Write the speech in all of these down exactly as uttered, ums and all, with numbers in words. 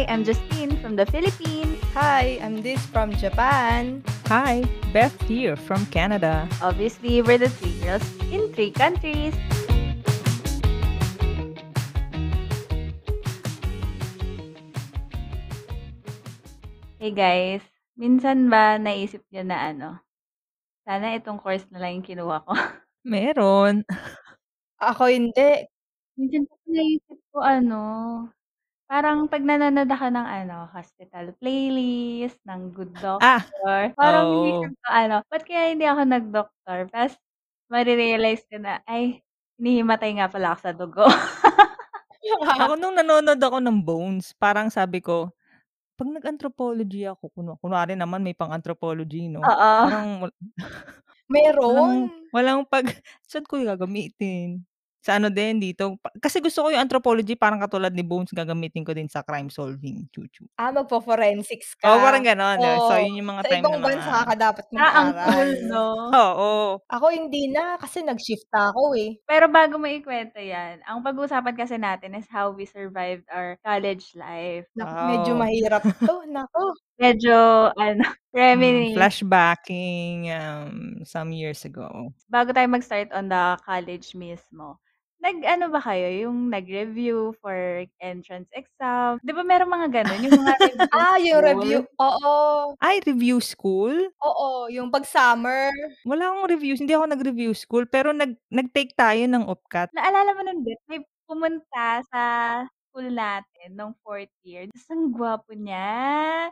Hi, I'm Justine from the Philippines. Hi, I'm Diz from Japan. Hi, Beth here from Canada. Obviously, we're the three girls in three countries. Hey guys, minsan ba naisip niyo na ano? Sana itong course na lang yung kinuha ko. Meron. Ako hindi. Minsan kasi naisip ko ano, parang pag nananood ako ng ano, hospital playlist, ng good Ah, doctor, parang oo. inisip ko ano, ba't kaya hindi ako nag-doctor? Tapos marirealize ko na, ay, hinihimatay nga pala ako sa dugo. Ako nung nanonood ako ng Bones, parang sabi ko, pag nag-anthropology ako, kuno kunwari naman may pang-anthropology, no? Oo. Parang wal- walang, Meron. walang pag, saan ko yung gagamitin? Sa ano din dito? Pa- Kasi gusto ko yung anthropology, parang katulad ni Bones, gagamitin ko din sa crime solving, chuchu. Ah, magpo-forensics ka. Oo, parang ganon. eh. So, Oo. yun yung mga Sa time ibang na mga, bansa ka dapat Ah, ang mag-aral. cool, no? oo, oo. Ako hindi na kasi nag-shift na ako eh. Pero bago mo ikwento yan, ang pag-uusapan kasi natin is how we survived our college life. Naku, medyo Wow. mahirap to. Nako. Medyo, ano, Mm, reminisce. flashbacking um, some years ago. Bago tayo mag-start on the college mismo, nag-ano ba kayo? Yung nag-review for entrance exam? Di ba meron mga ganun? Yung mga review Ah, yung school? review. Oo. Ay, review school? Oo, yung pag-summer. Wala akong reviews. Hindi ako nag-review school. Pero nag, nag-take tayo ng OPCAT. Naalala mo nun, Beth, may pumunta sa school natin nung fourth year. Tapos ang gwapo niya.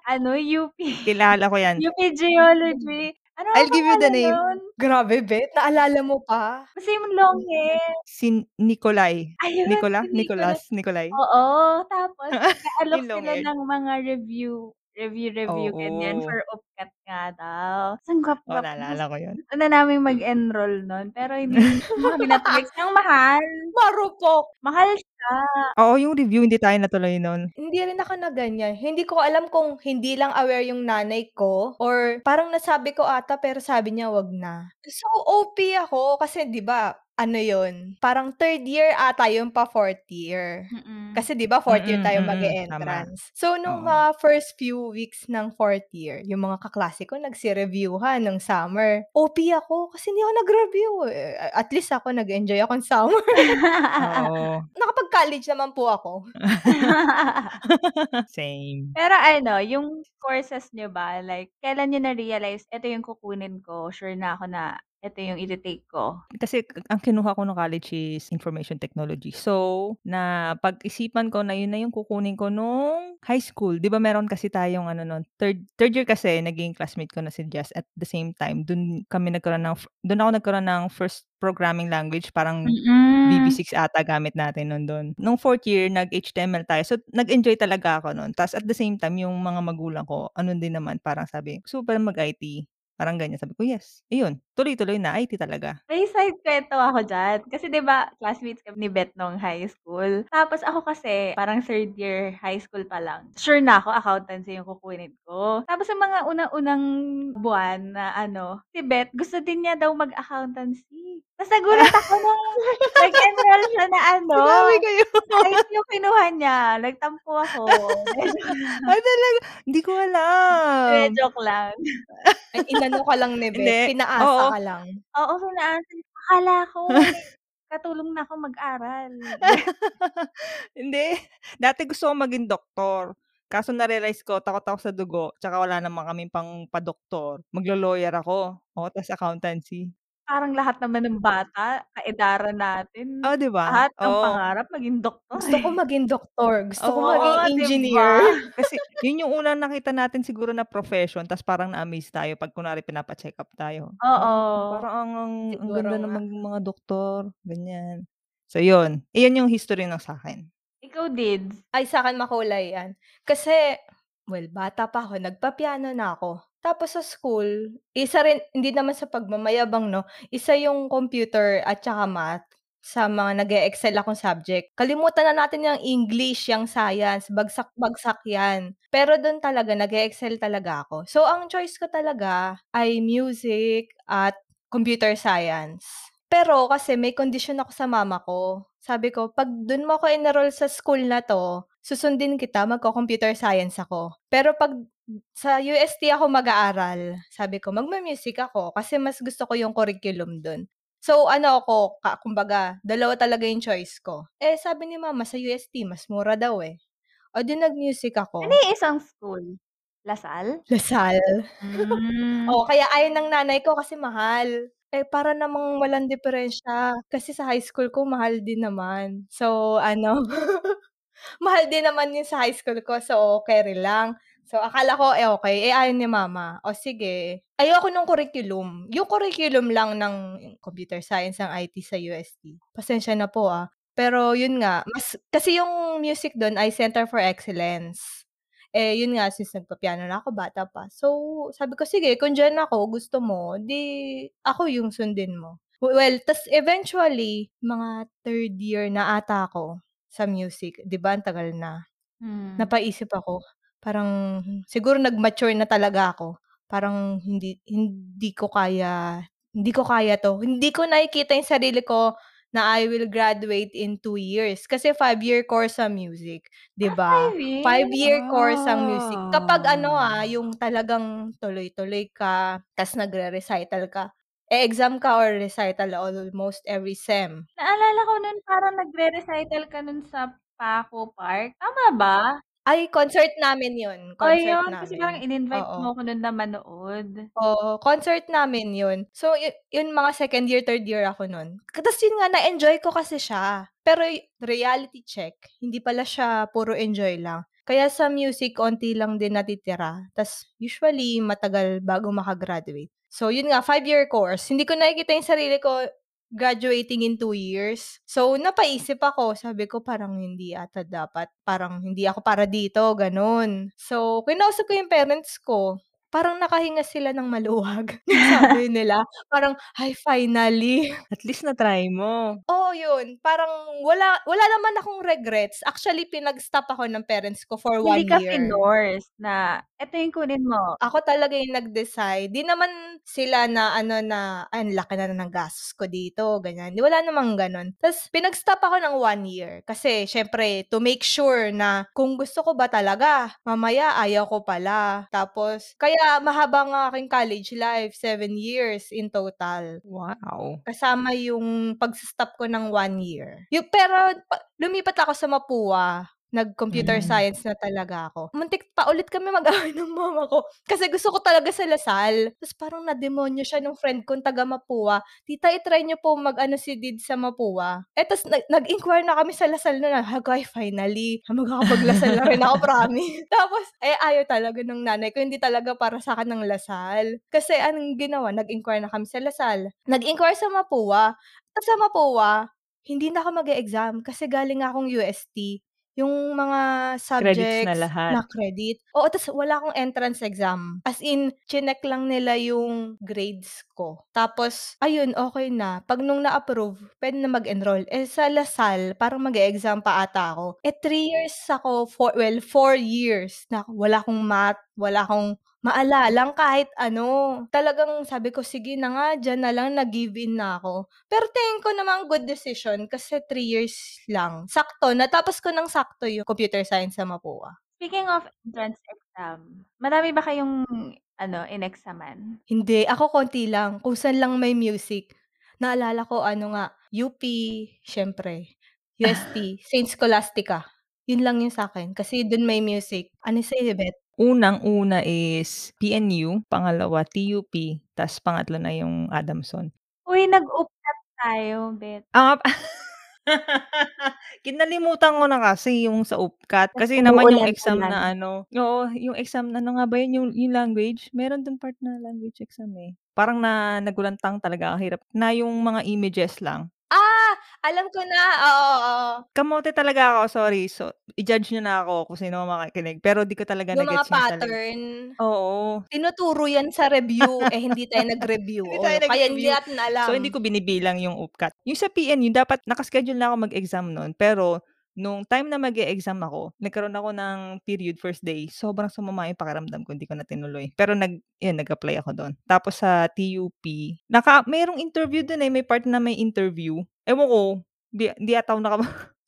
Ano, U P. Kilala ko yan. U P Geology. Ano ang I'll give you the pangalan name. nun? Grabe, Bet. Naalala mo pa? Kasi yung long hair. Si Nikolai. Ayun, Nicola? si Nicolas? Nicholas. Nikolai? Oo. Tapos, nag-alok Yung long sila hair. ng mga review, review-review, ganyan, Oo. for OPCAT nga daw. Ang Oo, gwap-gwap. naalala ko yun. Ano namin mag-enroll nun, pero hindi namin kami natuloy. Kasi ang mahal. Marupok. Mahal siya. Oo, yung review, hindi tayo natuloy nun. Hindi rin ako na ganyan. Hindi ko alam kung hindi lang aware yung nanay ko or parang nasabi ko ata pero sabi niya wag na. So O P ako kasi 'di ba? Ano 'yun? Parang third year ata yung pa fourth year. Mm-mm. Kasi 'di ba fourth year Mm-mm, tayo mm-mm, tama. mag-entrance. So nung Oo. mga first few weeks ng fourth year, yung mga kaklase ko nagsi-reviewhan ng summer. O P ako kasi hindi ako nag-review. Eh, At least ako nag-enjoy ako ng summer. Oo. Nakapag-college naman po ako. Same. Pero ano, yung courses nyo ba, like, kailan nyo na-realize, ito yung kukunin ko, sure na ako na, ito yung iti-take ko. Kasi k- ang kinuha ko ng college is information technology. So, na pag-isipan ko na yun na yung kukunin ko nung high school. Di ba meron kasi tayong ano nun, third, third year kasi, naging classmate ko na si Jess at the same time. Dun kami nagkaroon ng, f- dun ako nagkaroon ng first programming language, parang Mm-mm. V B six ata gamit natin nun doon. Nung fourth year, nag-H T M L tayo. So, nag-enjoy talaga ako nun. Tapos at the same time, yung mga magulang ko, ano din naman, parang sabi, gusto mo pala mag-I T? Parang ganyan. Sabi ko, yes. Ayun, tuloy-tuloy na, I T talaga. May side kwento ako dyan. Kasi 'di ba classmates kami ni Beth nung high school. Tapos ako kasi, parang third year high school pa lang. Sure na ako, accountancy yung kukunin ko. Tapos sa mga unang-unang buwan na ano, si Beth, gusto din niya daw mag-accountancy. Tapos nagulat ako nung nag-enroll siya na ano, Sinabi ko yun. I T yung kinuha niya. Nagtampo ako. Medyo, Ay, talaga. Hindi ko alam. medyo joke lang. Ay, inano ka lang ni Hindi. Beth. Pinaasa Oo. ka lang. Oo, naasin. Akala ko, may katulong na ako mag-aral. Hindi. Dati gusto ko maging doktor. Kaso narealize ko, takot ako sa dugo. Tsaka wala naman kami pang pa-doktor. Maglo-lawyer ako. O, tas accountancy. Parang lahat naman ng bata, kaedara natin, O, di ba? lahat ng Oo. pangarap maging doktor Gusto eh. ko maging doktor. Gusto ko Oo, maging di ba? engineer. Kasi yun yung unang nakita natin siguro na profession, tas parang na-amaze tayo pag kunwari pinapa-check up tayo. Oh, Oo. parang ang, ang, ang Siguro ganda ng nga. mag- mga doktor, ganyan. So yun, iyon yung history ng sa akin. Ikaw did. Ay, sa akin makulay yan. Kasi, well, bata pa ako. Nagpa-piano na ako. Tapos sa school, isa rin, hindi naman sa pagmamayabang, no? Isa yung computer at saka math sa mga nag excel akong subject. Kalimutan na natin yung English, yung science, bagsak-bagsak yan. Pero doon talaga, nag excel talaga ako. So, ang choice ko talaga ay music at computer science. Pero kasi may condition ako sa mama ko. Sabi ko, pag doon mo ako enroll sa school na to, susundin kita, magko-computer science ako. Pero pag sa U S T ako mag-aaral, sabi ko, magma-music ako kasi mas gusto ko yung curriculum dun. So, ano ako, kumbaga, dalawa talaga yung choice ko. Eh, sabi ni mama, sa U S T, mas mura daw eh. O, di nag-music ako. Ano yung isang school? La Salle? La Salle. Mm. O, kaya ayaw ng nanay ko kasi mahal. Eh, para namang walang diferensya. Kasi sa high school ko, mahal din naman. So, ano, mahal din naman yun sa high school ko. So, okay lang. So, akala ko, eh, okay. Eh, ayaw ni mama. O, sige. Ayoko nung curriculum. Yung curriculum lang ng computer science, ng I T sa U S T. Pasensya na po, ah. Pero, yun nga. Mas, kasi yung music doon ay Center for Excellence. Eh, yun nga, since nagpa-piano na ako, bata pa. So, sabi ko, sige, kung dyan ako, gusto mo, di ako yung sundin mo. Well, tas eventually, mga third year na ata ako sa music. Diba, ang tagal na. Hmm. Napaisip ako. Parang, siguro nag-mature na talaga ako. Parang, hindi hindi ko kaya, hindi ko kaya to. Hindi ko nakikita yung sarili ko na I will graduate in two years. Kasi five-year course ang music. Diba? Ah, really? Five-year oh. course ang music. Kapag ano ah, yung talagang tuloy-tuloy ka, tas nagre-recital ka. Eh, exam ka or recital almost every sem. Naalala ko nun, parang nagre-recital ka nun sa Paco Park. Tama ba? Ay, concert namin yun. Concert Ay, yun. Namin. Kasi parang in-invite Oo. mo ko nun na manood. Oo, concert namin yun. So, y- yun mga second year, third year ako nun. Tapos yun nga, na-enjoy ko kasi siya. Pero reality check, hindi pala siya puro enjoy lang. Kaya sa music, onti lang din natitira. Tapos usually, matagal bago makagraduate. So, yun nga, five-year course. Hindi ko nakikita yung sarili ko graduating in two years. So, napaisip ako. Sabi ko, parang hindi ata dapat. Parang hindi ako para dito, ganun. So, kinausap ko yung parents ko. Parang nakahinga sila ng maluwag. Sabi nila, parang, ay, finally. At least na-try mo. Oo, oh, yun. Parang wala wala naman akong regrets. Actually, pinag-stop ako ng parents ko for one year. Hindi ka pinorse na, eto yung kunin mo. Ako talaga yung nag-decide. Di naman sila na, ano na, ay, laki na ng gastos ko dito, ganyan. Di wala namang ganun. Tapos, pinag-stop ako ng one year. Kasi, syempre, to make sure na kung gusto ko ba talaga, mamaya, ayaw ko pala. Tapos, kaya Kaya mahaba ang aking college life, seven years in total. Wow. Kasama yung pag-stop ko ng one year. Yung, pero lumipat ako sa Mapua. Nag-computer mm. science na talaga ako. Muntik pa ulit kami mag-away ng mama ko. Kasi gusto ko talaga sa La Salle. Tapos parang nademonyo siya nung friend ko taga Mapua. Tita, itry niyo po mag-ano si Did sa Mapua. Eh, tapos nag- nag-inquire na kami sa La Salle na, Hagay, finally. Magkakapag-La Salle na rin ako, promise. Tapos, eh, ayaw talaga ng nanay ko. Hindi talaga para sa akin ng La Salle. Kasi anong ginawa? Nag-inquire na kami sa La Salle. Nag-inquire sa Mapua. Tapos sa Mapua, hindi na ako mag-e-exam kasi galing akong U S T. Yung mga subjects credits na, lahat. na credit. Oo, tapos wala akong entrance exam. As in, chinek lang nila yung grades ko. Tapos, ayun, okay na. Pag nung na-approve, pwede na mag-enroll. Eh, sa La Salle, parang mag-e-exam pa ata ako. Eh, three years ako, four, well, four years na wala akong math, wala akong maalalang kahit ano. Talagang sabi ko, sige na nga, dyan na lang, nag-give in na ako. Pero tingin ko namang good decision kasi three years lang. Sakto, natapos ko ng sakto yung computer science sa Mapua. Speaking of entrance exam, marami ba kayong ano, in-examan? Hindi, ako konti lang. Kung saan lang may music. Naalala ko, ano nga, U P, syempre, U S T, Saint Scholastica. Yun lang yun sa akin. Kasi dun may music. Ano sa ibet? Unang-una is P N U, pangalawa T U P, tas pangatlo na yung Adamson. Uy, nag-O P C A T tayo, bet. Ah, kinalimutan ko na kasi yung sa O P C A T. Kasi naman yung exam na ano. Oo, yung exam na ano nga ba yun? Yung, yung language? Meron dun part na language exam eh. Parang na nagulantang talaga. Hirap na yung mga images lang. Ah, alam ko na. Oo, oo. Kamote talaga ako, sorry. So, i-judge nyo na ako kung sino makikinig. Pero di ko talaga yung nag-gets yung mga pattern. Oo. Tinuturo yan sa review. eh, hindi tayo nag-review. hindi tayo nag-review. Kaya hindi natin alam. So, hindi ko binibilang yung O P C A T. Yung sa P N, yung dapat nakaschedule na ako mag-exam noon. Pero, nung time na mag-e-exam ako, nagkaroon ako ng period first day. Sobrang sumama yung pakiramdam ko, hindi ko na tinuloy. Pero nag, yun, nag-apply ako doon. Tapos sa T U P, naka, mayroong interview doon eh. May part na may interview. Ewan ko, di, di ataw na ka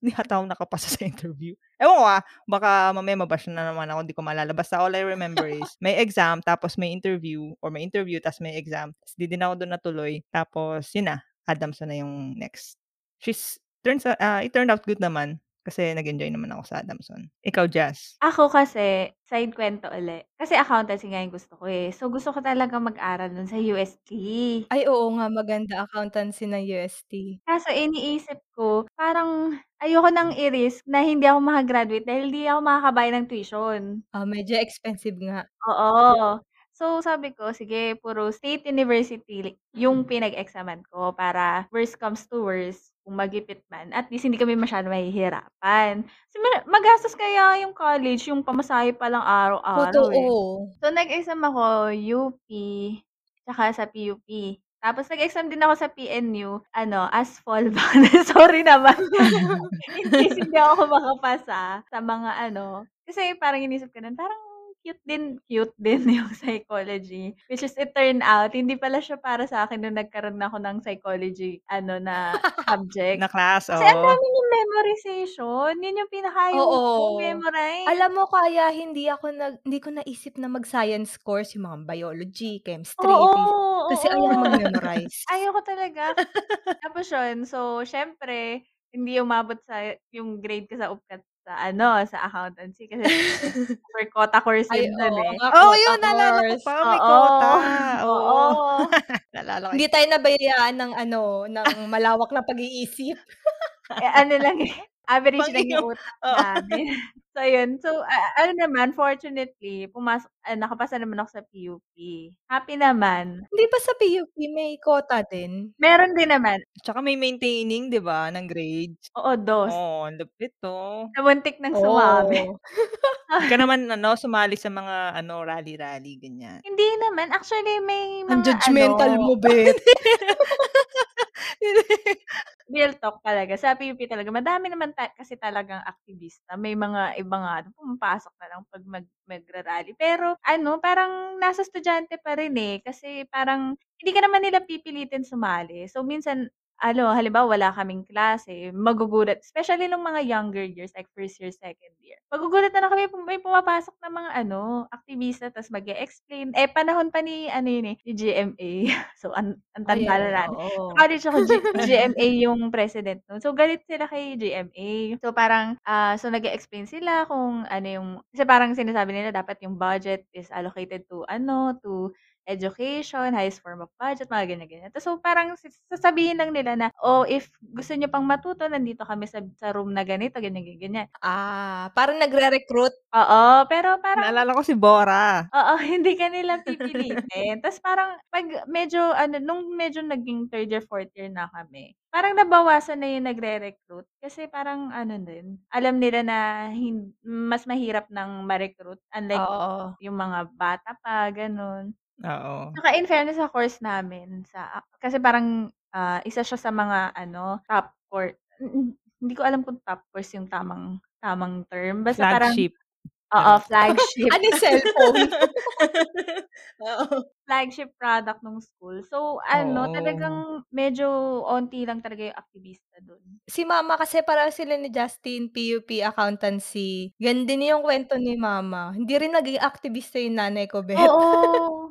Hindi hataw nakapasa sa interview. Ewan ko ah, baka mamaya mabash na naman ako, hindi ko maalala. Basta all I remember is, may exam, tapos may interview, or may interview, tapos may exam. Tapos di din ako doon natuloy. Tapos, yun na, Adamson na yung next. She's, turns out, uh, it turned out good naman. Kasi nag-enjoy naman ako sa Adamson. Ikaw, Jazz? Ako kasi, side kwento ulit. Kasi accountancy nga yung gusto ko eh. So, gusto ko talaga mag-aral nun sa U S T. Ay, oo nga. Maganda accountancy ng U S T. Kaso, iniisip ko, parang ayoko nang i-risk na hindi ako makagraduate dahil hindi ako makakabayad ng tuition. Oh, medyo expensive nga. Oo. So, sabi ko, sige, puro state university yung pinag-examan ko para worst comes to worst. Kung magipit man, at least hindi kami masyado mahihirapan. Kasi magastos kaya yung college, yung pamasahe palang araw-araw. Totoo. Eh. So, nag-exam ako U P, tsaka sa P U P. Tapos, nag-exam din ako sa P N U, ano, as fallback. Sorry naman. In case hindi ako makapasa sa mga ano. Kasi parang inisip ko nun, parang cute din, cute din yung psychology. Which is, it turned out, hindi pala siya para sa akin nung nagkaroon na ako ng psychology, ano, na subject. Na class, oo. Kasi ang dami yung memorization. Yun yung pinakayaw ko memorize. Alam mo, kaya hindi ako, nag, hindi ko naisip na mag-science course, yung mga biology, chemistry. Oo, oo, kasi oo, ayaw mag-memorize. Ayaw ko talaga. Tapos yun, so, syempre, hindi umabot sa, yung grade ko sa O P C A T sa ano, sa accountancy kasi for quota course din eh. Oh, oh yun, nalala ko pa, may quota. Oo. Oh, oh. Hindi tayo nabayaan ng ano, ng malawak na pag-iisip. Eh, ano lang eh, average lang yung utak namin. So, yun. So, uh, ano naman, fortunately, pumas- uh, nakapasa naman ako sa P U P. Happy naman. Hindi ba sa P U P may quota din? Meron din naman. Tsaka may maintaining, di ba, ng grades? Oo, dos. Oo, oh, lupit to. Namuntik ng sumabi. Hindi ka naman, ano, sumali sa mga, ano, rally-rally, ganyan. Hindi naman. Actually, may mga, ang judgmental ano, mo, bet. Real talk talaga. Sa P U P talaga, madami naman ta- kasi talagang aktivista. May mga ibang nga, pumapasok na lang pag mag, magra-rally. Pero, ano, parang nasa estudyante pa rin eh. Kasi parang, hindi ka naman nila pipilitin sumali. So, minsan, ano, halimbawa, wala kaming klase, eh, magugulat, especially nung mga younger years, like first year, second year. Magugulat na, na kami, may pumapasok na mga, ano, aktivista, tas mag-e-explain. Eh, panahon pa ni, ano yun eh, ni G M A. So, ang an- tandala na. Oh. College ako, G- G M A yung president nun. So, galit sila kay G M A. So, parang, uh, so, nag-e-explain sila kung, ano yung, kasi parang sinasabi nila, dapat yung budget is allocated to, ano, to education, highest form of budget, mga ganyan-ganyan. So, parang sasabihin lang nila na, oh, if gusto nyo pang matuto, nandito kami sa, sa room na ganito, ganyan-ganyan. Ah, parang nagre-recruit. Oo, pero parang naalala ko si Bora. Oo, hindi ka nila pipilitin. Tapos parang, pag medyo, ano, nung medyo naging third year, fourth year na kami, parang nabawasan na yung nagre-recruit kasi parang ano din, alam nila na hin- mas mahirap ng ma-recruit unlike oo, yung mga bata pa, ganun. Oo. Saka in fairness sa course namin, sa kasi parang uh, isa siya sa mga ano, top course. Hindi ko alam kung top course yung tamang tamang term. Basta flagship. Parang, oo, flagship. Ano cellphone? Oo. Flagship product ng school. So, ano, oh, talagang medyo onti lang talaga yung aktivista doon. Si Mama kasi para sila ni Justin, P U P, accountancy. Ganda din yung kwento ni Mama. Hindi rin naging aktivista yung nanay ko, Beth. Oo.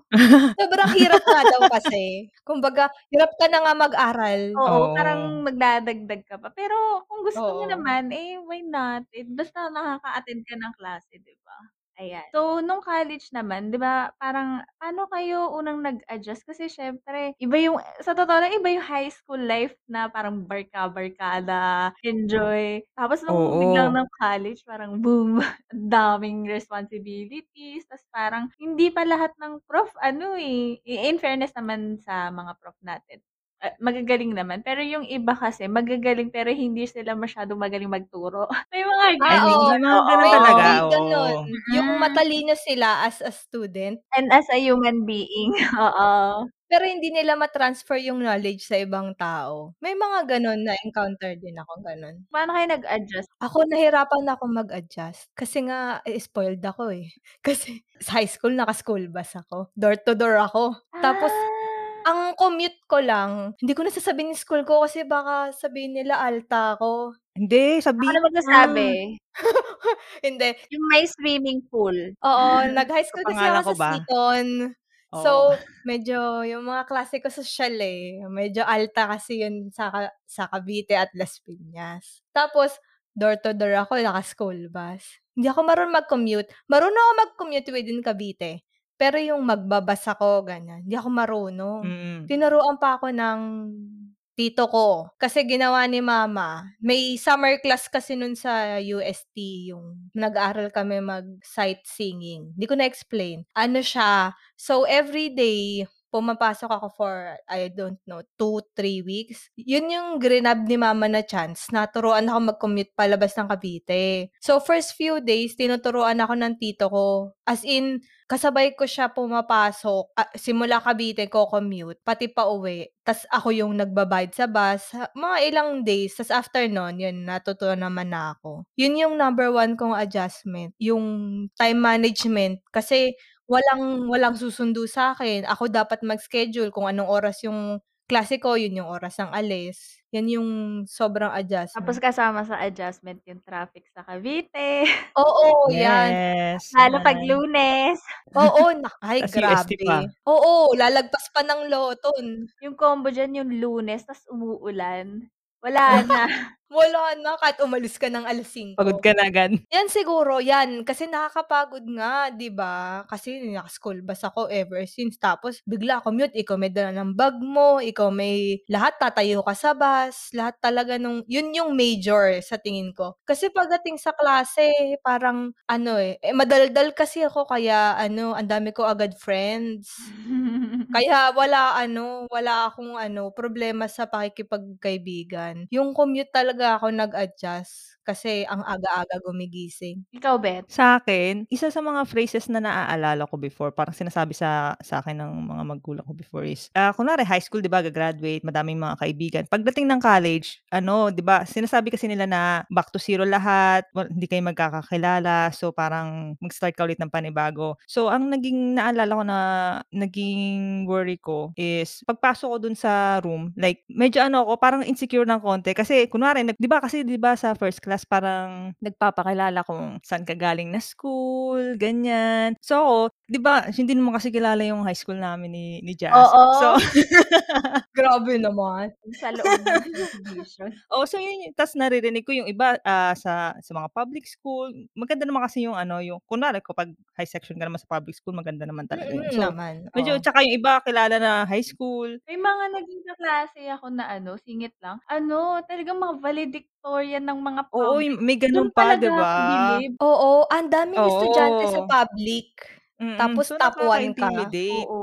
Sobrang hirap na daw kasi. Kumbaga, hirap ka na nga mag-aral. Oo, oh, parang magdadagdag ka pa. Pero kung gusto oh, mo naman, eh, why not? Eh, basta nakaka-attend ka ng klase, di ba? Ayan. So, nung college naman, di ba, parang, paano kayo unang nag-adjust? Kasi, syempre, iba yung, sa totoo lang, iba yung high school life na parang barka-barkada, enjoy. Tapos, nung oh, biglang ng college, parang boom, daming responsibilities. Tapos, parang, hindi pa lahat ng prof, ano eh, in fairness naman sa mga prof natin. Uh, magagaling naman. Pero yung iba kasi, magagaling pero hindi sila masyadong magaling magturo. May mga ganun. May mga ganun talaga. Ganun. Yung matalino sila as a student. And as a human being. Oo. Pero hindi nila matransfer yung knowledge sa ibang tao. May mga ganun na encounter din ako ganun. Paano kayo nag-adjust? Ako, nahirapan ako mag-adjust. Kasi nga, eh, spoiled ako eh. Kasi sa high school, naka-school bus ako. Door-to-door ako. Ah. Tapos, ang commute ko lang, hindi ko nasasabihin yung school ko kasi baka sabihin nila alta ako. Hindi, sabi. Ano magsasabi? Hindi. Yung may swimming pool. Oo, nag-high school kasi ako sa Seton. Oh. So, medyo yung mga klase ko social eh. Medyo alta kasi yun sa, sa Cavite at Las Piñas. Tapos, door-to-door ako, naka-school bus. Hindi ako marunong mag-commute. Marunong ako mag-commute within Cavite. Pero yung magbabasa ko, ganyan. Hindi ako marunong. Mm. Tinuruan pa ako ng tito ko. Kasi ginawa ni mama. May summer class kasi nun sa U S T yung nag-aaral kami mag-sight singing. Hindi ko na-explain. Ano siya? So, everyday, pumapasok ako for, I don't know, two, three weeks. Yun yung grinab ni mama na chance. Naturoan ako mag-commute palabas ng Cavite. So, first few days, tinuturoan ako ng tito ko. As in, kasabay ko siya pumapasok, uh, simula Cavite ko commute, pati pa uwi. Tapos ako yung nagbabayad sa bus, mga ilang days. Tapos after nun, yun, natutunan naman na ako. Yun yung number one kong adjustment, yung time management. Kasi walang, walang susundo sa akin. Ako dapat mag-schedule kung anong oras yung klase ko, yun yung oras ng alis. Yan yung sobrang adjustment. Tapos kasama sa adjustment yung traffic sa Cavite. Oo, yan. Yes, lalo man. Pag Lunes. Oo, nak- ay grabe. Oo, lalagpas pa ng loton. Yung combo dyan, yung Lunes, tas umuulan. Wala na. Wala na, kahit umalis ka ng alas singko. Pagod ka na agad. Yan siguro, yan. Kasi nakakapagod nga, di ba? Kasi naka-school bus ako ever since. Tapos, bigla commute, ikaw may dala ng bag mo, ikaw may lahat tatayo ka sa bus, lahat talaga nung, yun yung major sa tingin ko. Kasi pagdating sa klase, parang, ano eh, eh madaldal kasi ako, kaya, ano, ang dami ko agad friends. Kaya, wala, ano, wala akong, ano, problema sa pakikipagkaibigan. Yung commute talaga ako nag-adjust kasi ang aga-aga gumigising. Ikaw, Beth? Sa akin, isa sa mga phrases na naaalala ko before, parang sinasabi sa, sa akin ng mga magulang ko before is, uh, kunwari, high school, di ba, gagraduate, madaming mga kaibigan. Pagdating ng college, ano, di ba, sinasabi kasi nila na back to zero lahat, well, hindi kayo magkakakilala, so parang mag-start ka ulit ng panibago. So, ang naging naalala ko na naging worry ko is, pagpasok ko dun sa room, like, medyo ano ako, parang insecure ng konti kasi, kunwari, di ba kasi di ba sa first class parang nagpapakilala kung saan ka galing na school, ganyan. So, di ba, hindi naman kasi kilala yung high school namin ni, ni Jazz. Oo. So, grabe naman. Sa loob ng exhibition. Oo, so yun, tas naririnig ko yung iba uh, sa sa mga public school. Maganda naman kasi yung ano, yung kunwari kapag high section ka naman sa public school, maganda naman talaga yun. So, naman. Medyo, oh. Tsaka yung iba kilala na high school. May mga naging kaklase ako na ano, singit lang. Ano, talagang mga valedictorian ng mga public. Oo, may ganun pa, di ba? Oo, ang daming estudyante sa public. Mm-mm. Tapos so, top one ka.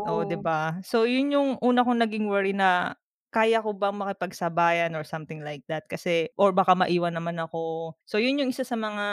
Oo, di ba? So, yun yung una kong naging worry na kaya ko bang makipagsabayan or something like that kasi or baka maiwan naman ako. So, yun yung isa sa mga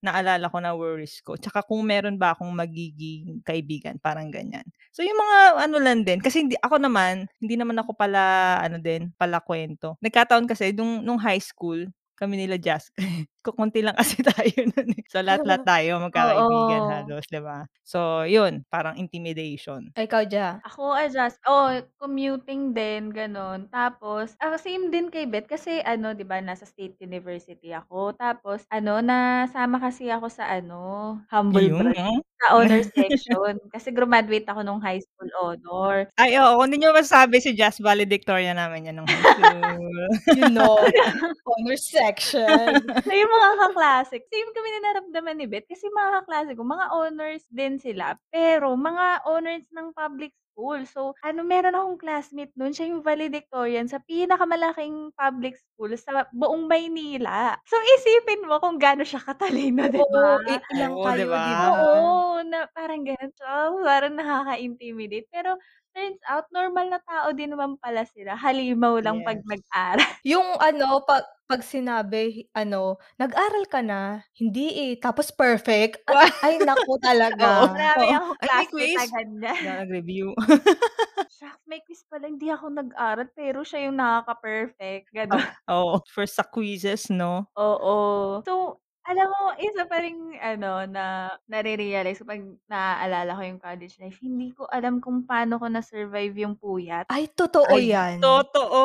naalala ko na worries ko. Tsaka kung meron ba akong magiging kaibigan, parang ganyan. So, yung mga ano lang din. Kasi hindi, ako naman, hindi naman ako pala, ano din, pala kwento. Nagkataon kasi, nung, nung high school, kami nila Jazz. Kukunti lang kasi tayo nun. So, lahat-lahat tayo magkakaibigan halos, diba? So, yun. Parang intimidation. Ay, ikaw, Jazz? Ako, adjust. Oh, commuting din, ganun. Tapos, uh, same din kay Beth kasi, ano, diba, nasa State University ako. Tapos, ano, nasama kasi ako sa, ano, humble yung, eh? Sa honor section. Kasi graduate ako nung high school honor. Ay, oo. Oh, kung hindi nyo masabi si Jazz, valedictorian naman yan nung high school. You know, honor section. So, yung mga ka-classic. Same kami na naramdaman ni Beth kasi mga ka-classic ko, mga honors din sila. Pero mga honors ng public school. So, ano, meron akong classmate nun, siya yung valedictorian sa pinakamalaking public school sa buong Maynila. So, isipin mo kung gaano siya katalino, diba? Oo, ilang tayo, diba? Oo, na parang ganun siya. Parang nakaka-intimidate. Pero, turns out, normal na tao din naman pala sila. Halimaw lang yes. Pag nag-aral. Yung ano, pag, pag sinabi, ano, nag-aral ka na, hindi eh, tapos perfect. Ay, naku talaga. Marami akong classmates agad na. Nag-review. Shucks, may quiz pala, hindi ako nag-aral, pero siya yung nakaka-perfect. Ganun. Oh, oh, first sa quizzes, no? Oo. Oh, oh. So, Alam mo, isa pa rin, ano, na nare-realize kapag naaalala ko yung college life, hindi ko alam kung paano ko na-survive yung puyat. Ay, totoo Ay, yan. Totoo!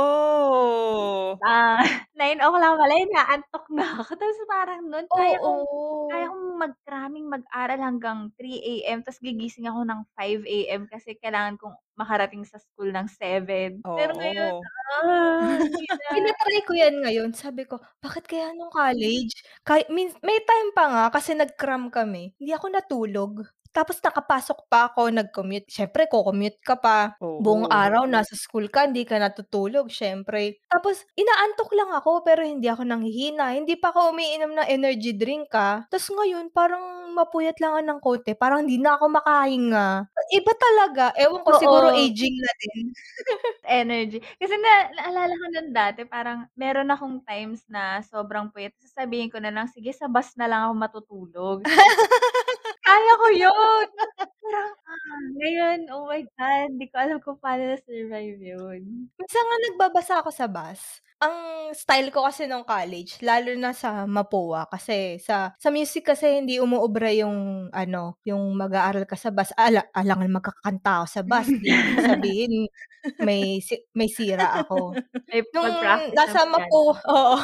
Ah, nine o'clock pala, inaantok na ako. Tapos parang nun, kaya kong, Oo. kaya kong magkraming mag-aral hanggang three a.m. Tapos gigising ako ng five a.m. kasi kailangan kong makarating sa school ng seven. Pero ngayon, Oo. ah, hindi na. Pinatry ko yan ngayon. Sabi ko, bakit kaya nung college? Kay, min- may time pa nga kasi nag-cram kami. Hindi ako natulog. Tapos nakapasok pa ako, nag-commute. Siyempre, ko-commute ka pa. Buong Oo. araw, nasa school ka, hindi ka natutulog, siyempre. Tapos, inaantok lang ako, pero hindi ako nanghihina. Hindi pa ako umiinom ng energy drink, ka. Tapos ngayon, parang mapuyat lang ako ng konti. Parang hindi na ako makahinga. Iba talaga. Ewan ko, siguro Oo. aging na din. Energy. Kasi na, naalala ko nun dati, parang meron akong times na sobrang puyat. Sasabihin ko na lang, sige, sa bus na lang ako matutulog. Kaya ko yun! Parang, ah, ngayon, oh my God, di ko alam kung paano na-survive yun. Minsan nga nagbabasa ako sa bus. Ang style ko kasi nung college, lalo na sa Mapua kasi sa sa music kasi hindi umuubra yung ano, yung mag-aaral ka sa bus. Ala, alangan magkakanta ako sa bus, di mo sabihin may si- may sira ako. Ay, Nung mag-practice ng nasa piano. Mapua, oo.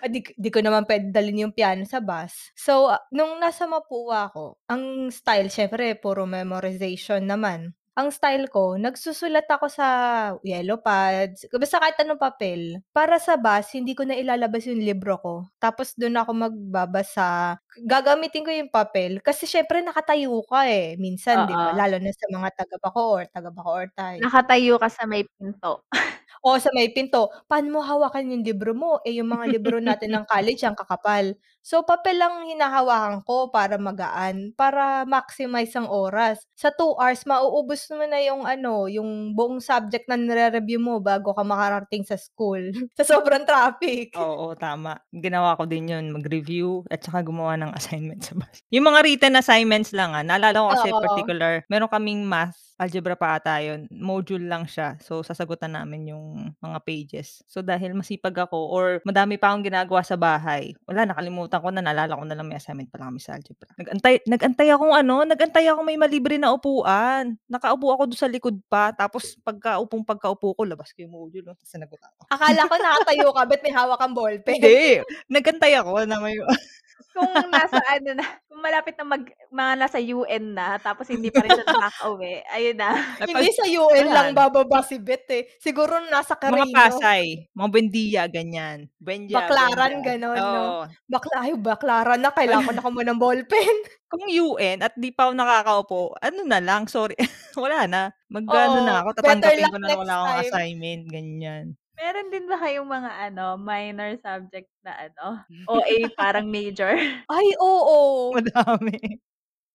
Ah, di, di ko naman pwede dalhin yung piano sa bus. So, ah, nung nasa Mapua ako, ang style, syempre, puro memorization naman. Ang style ko, nagsusulat ako sa yellow pads, basta kahit anong papel. Para sa bus, hindi ko na ilalabas yung libro ko. Tapos doon ako magbabasa. Gagamitin ko yung papel. Kasi syempre, nakatayo ka eh. Minsan, di ba? Oo. Lalo na sa mga taga-Bacoor, taga-Bacoor tayo. Nakatayo ka sa may pinto. O sa may pinto, paano mo hawakan yung libro mo? Eh, yung mga libro natin ng college, ang kakapal. So, papel lang hinahawakan ko para magaan, para maximize ang oras. Sa two hours, mauubos naman na yung ano, yung buong subject na nire-review mo bago ka makarating sa school. Sa sobrang traffic. Oo, tama. Ginawa ko din yun, mag-review at saka gumawa ng assignment sa bus. Yung mga written assignments lang ah. Naalala ko kasi Oo. particular, meron kaming math, algebra pa ata yun. Module lang siya. So, sasagutan namin yung mga pages. So, dahil masipag ako or madami pa akong ginagawa sa bahay, wala, nakalimutan ko na, naalala ko na lang may assignment pala kami sa algebra. Nagantay, nagantay akong ano, nagantay ako may malibre na upuan. Nakaupo ako doon sa likod pa. Tapos, pagkaupong pagkaupo ko, labas ko yung module. No? Tapos, sinagot ako. Akala ko nakatayo ka, ba't may hawak kang ballpen? Hindi. Nagantay ako na may... Kung nasa ano na, kung malapit na mag, mga nasa U N na, tapos hindi pa rin siya nakaka-uwi, ayun na. Hindi Napag- sa U N lang Ayan. bababa si Beth eh. Siguro nasa Mga Carino. Pasay, mga Buendia, ganyan. Buendia, Baklaran, Buendia. ganon, no? Oo. Bakla, ay, baklaran na. Kailangan ko na kamo ng ballpen. Kung U N at di pa ako nakakaupo, ano na lang, sorry. Wala na. Magano na Oo, ako, better tatanggapin luck ko na na next wala akong time. assignment, ganyan. Meron din ba kayong mga ano, minor subject na ano, O A parang major? Ay, oo. Madami.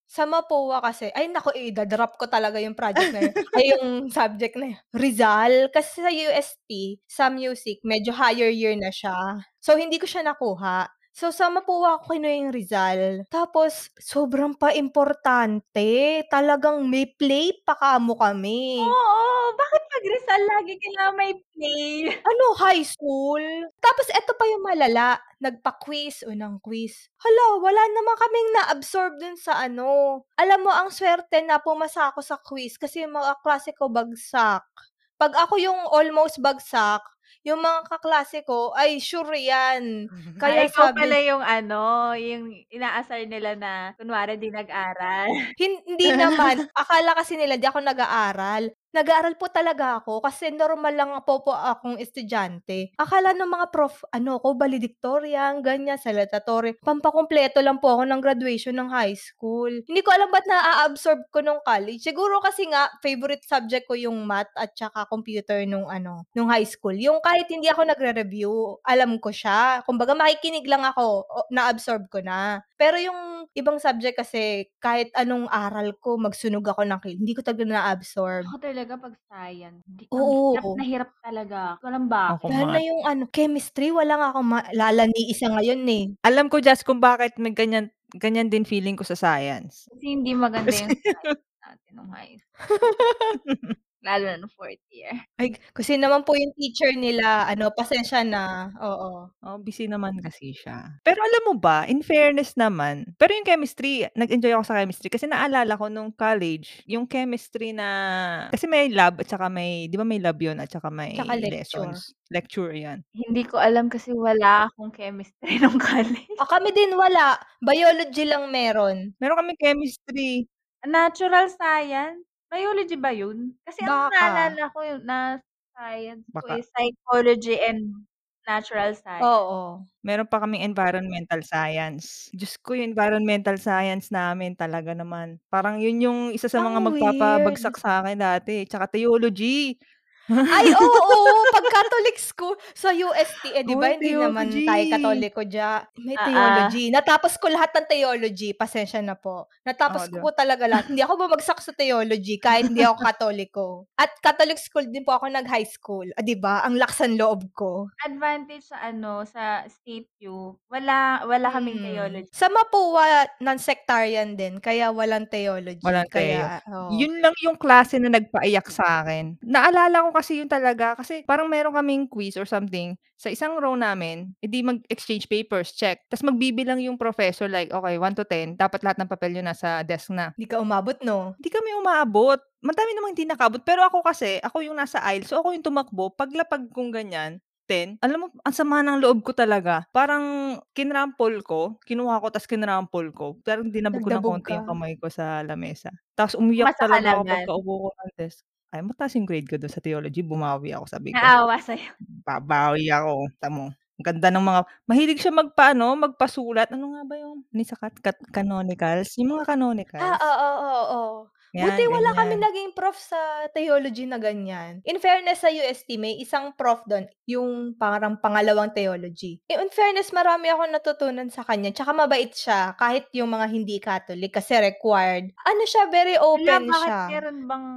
Sa Mapua kasi, ay nako, eh, dadrap ko talaga yung project na yun. Ay, yung subject na yun. Rizal. Kasi sa U S T, sa music, medyo higher year na siya. So, hindi ko siya nakuha. So, sa Mapua ko kinuha yung Rizal. Tapos, sobrang pa-importante. Talagang may play pa kamo kami. Oo, bakit pag Rizal lagi kailangan may play? Ano, high school? Tapos eto pa yung malala, nagpa-quiz, unang quiz. Hala, wala naman kaming na-absorb dun sa ano. Alam mo, ang swerte na pumasa ako sa quiz kasi yung mga klase ko bagsak. Pag ako yung almost bagsak, yung mga kaklase ko, ay sure yan. Ah, Kaya ikaw pala sabi, yung ano, yung inaasar nila na kunwari di nag-aral. Hin- hindi naman. Akala kasi nila, di ako nag-aaral. Nag-aaral po talaga ako kasi normal lang po po akong estudyante. Akala ng mga prof, ano ko, valedictorian, ganyan, salutatorian. Pampakumpleto lang po ako ng graduation ng high school. Hindi ko alam ba't na-absorb ko nung college. Siguro kasi nga, favorite subject ko yung math at saka computer nung ano, nung high school. Yung kahit hindi ako nagre-review, alam ko siya. Kumbaga makikinig lang ako, o- na-absorb ko na. Pero yung ibang subject kasi, kahit anong aral ko, magsunog ako ng kil- hindi ko talaga na-absorb. Ako talaga pag science, di- ang hirap Oo. na hirap talaga. Hindi ko alam Ako bakit. Lalo nga. na yung ano, chemistry, wala nga akong maalala ni isa ngayon eh. Alam ko just kung bakit may ganyan, ganyan din feeling ko sa science. Kasi hindi maganda Kasi yung science natin nung high school. lalo na no fourth year. Ay, kasi naman po yung teacher nila, ano, pasensya na. Oo. Oh, busy naman kasi siya. Pero alam mo ba, in fairness naman, pero yung chemistry, nag-enjoy ako sa chemistry kasi naalala ko nung college, yung chemistry na, kasi may lab at saka may, di ba may lab yun at saka may saka lessons. Lecture yan. Hindi ko alam kasi wala akong chemistry nung college. O, kami din wala. Biology lang meron. Meron kami chemistry. Natural science. Biology ba yun? Kasi ang naalala ko yun na science Baka. ko is psychology and natural science. Oo. Meron pa kaming environmental science. Diyos ko, yung environmental science namin talaga naman. Parang yun yung isa sa mga oh, magpapabagsak weird. Sa akin dati. Tsaka theology. Ay, oo, oo, pag Catholic school sa so U S T, eh, di ba? Oh, hindi theology. Naman tayo Katoliko dyan. May theology. Uh-uh. Natapos ko lahat ng theology. Pasensya na po. Natapos oh, ko po talaga lahat. Hindi ako bumagsak sa theology kahit hindi ako Katoliko. At Catholic school din po ako nag-high school. Ah, di ba? Ang laksan loob ko. Advantage sa ano, sa state U, wala, wala kaming hmm. theology. Sa Mapua, non-sectarian din. Kaya walang theology. Walang kaya. Oh. Yun lang yung klase na nagpaiyak sa akin. Naalala ko kasi yun talaga, kasi parang meron kaming quiz or something, sa isang row namin, edi mag-exchange papers, check. Tapos magbibilang yung professor, like, okay, one to ten, dapat lahat ng papel yun nasa desk na. Hindi ka umabot, no? Hindi kami umabot. Madami namang hindi nakabot, pero ako kasi, ako yung nasa aisle, so ako yung tumakbo, paglapag kong ganyan, ten, alam mo, ang sama ng loob ko talaga. Parang kinrampol ko, kinuha ko, tas kinrampol ko. Parang dinabog ko ng konti yung kamay ko sa lamesa. Tapos umiyak talaga ako pagkaupo ko ng desk. Ay, mataas yung grade ko doon sa theology. Bumawi ako, sabi ko. Naawa sa'yo. Babawi ako. Tamo. Ang ganda ng mga... Mahilig siya magpaano, magpasulat. Ano nga ba yung... Nisakat? Kat- canonicals? Yung mga canonicals. Ah, oo, oo, oo, oo. Yan, buti wala ganyan. Kami naging prof sa theology na ganyan. In fairness sa U S T, may isang prof doon, yung parang pangalawang theology. In fairness, marami akong natutunan sa kanya. Tsaka mabait siya, kahit yung mga hindi Catholic, kasi required. Ano siya, very open Lama, siya. Meron bang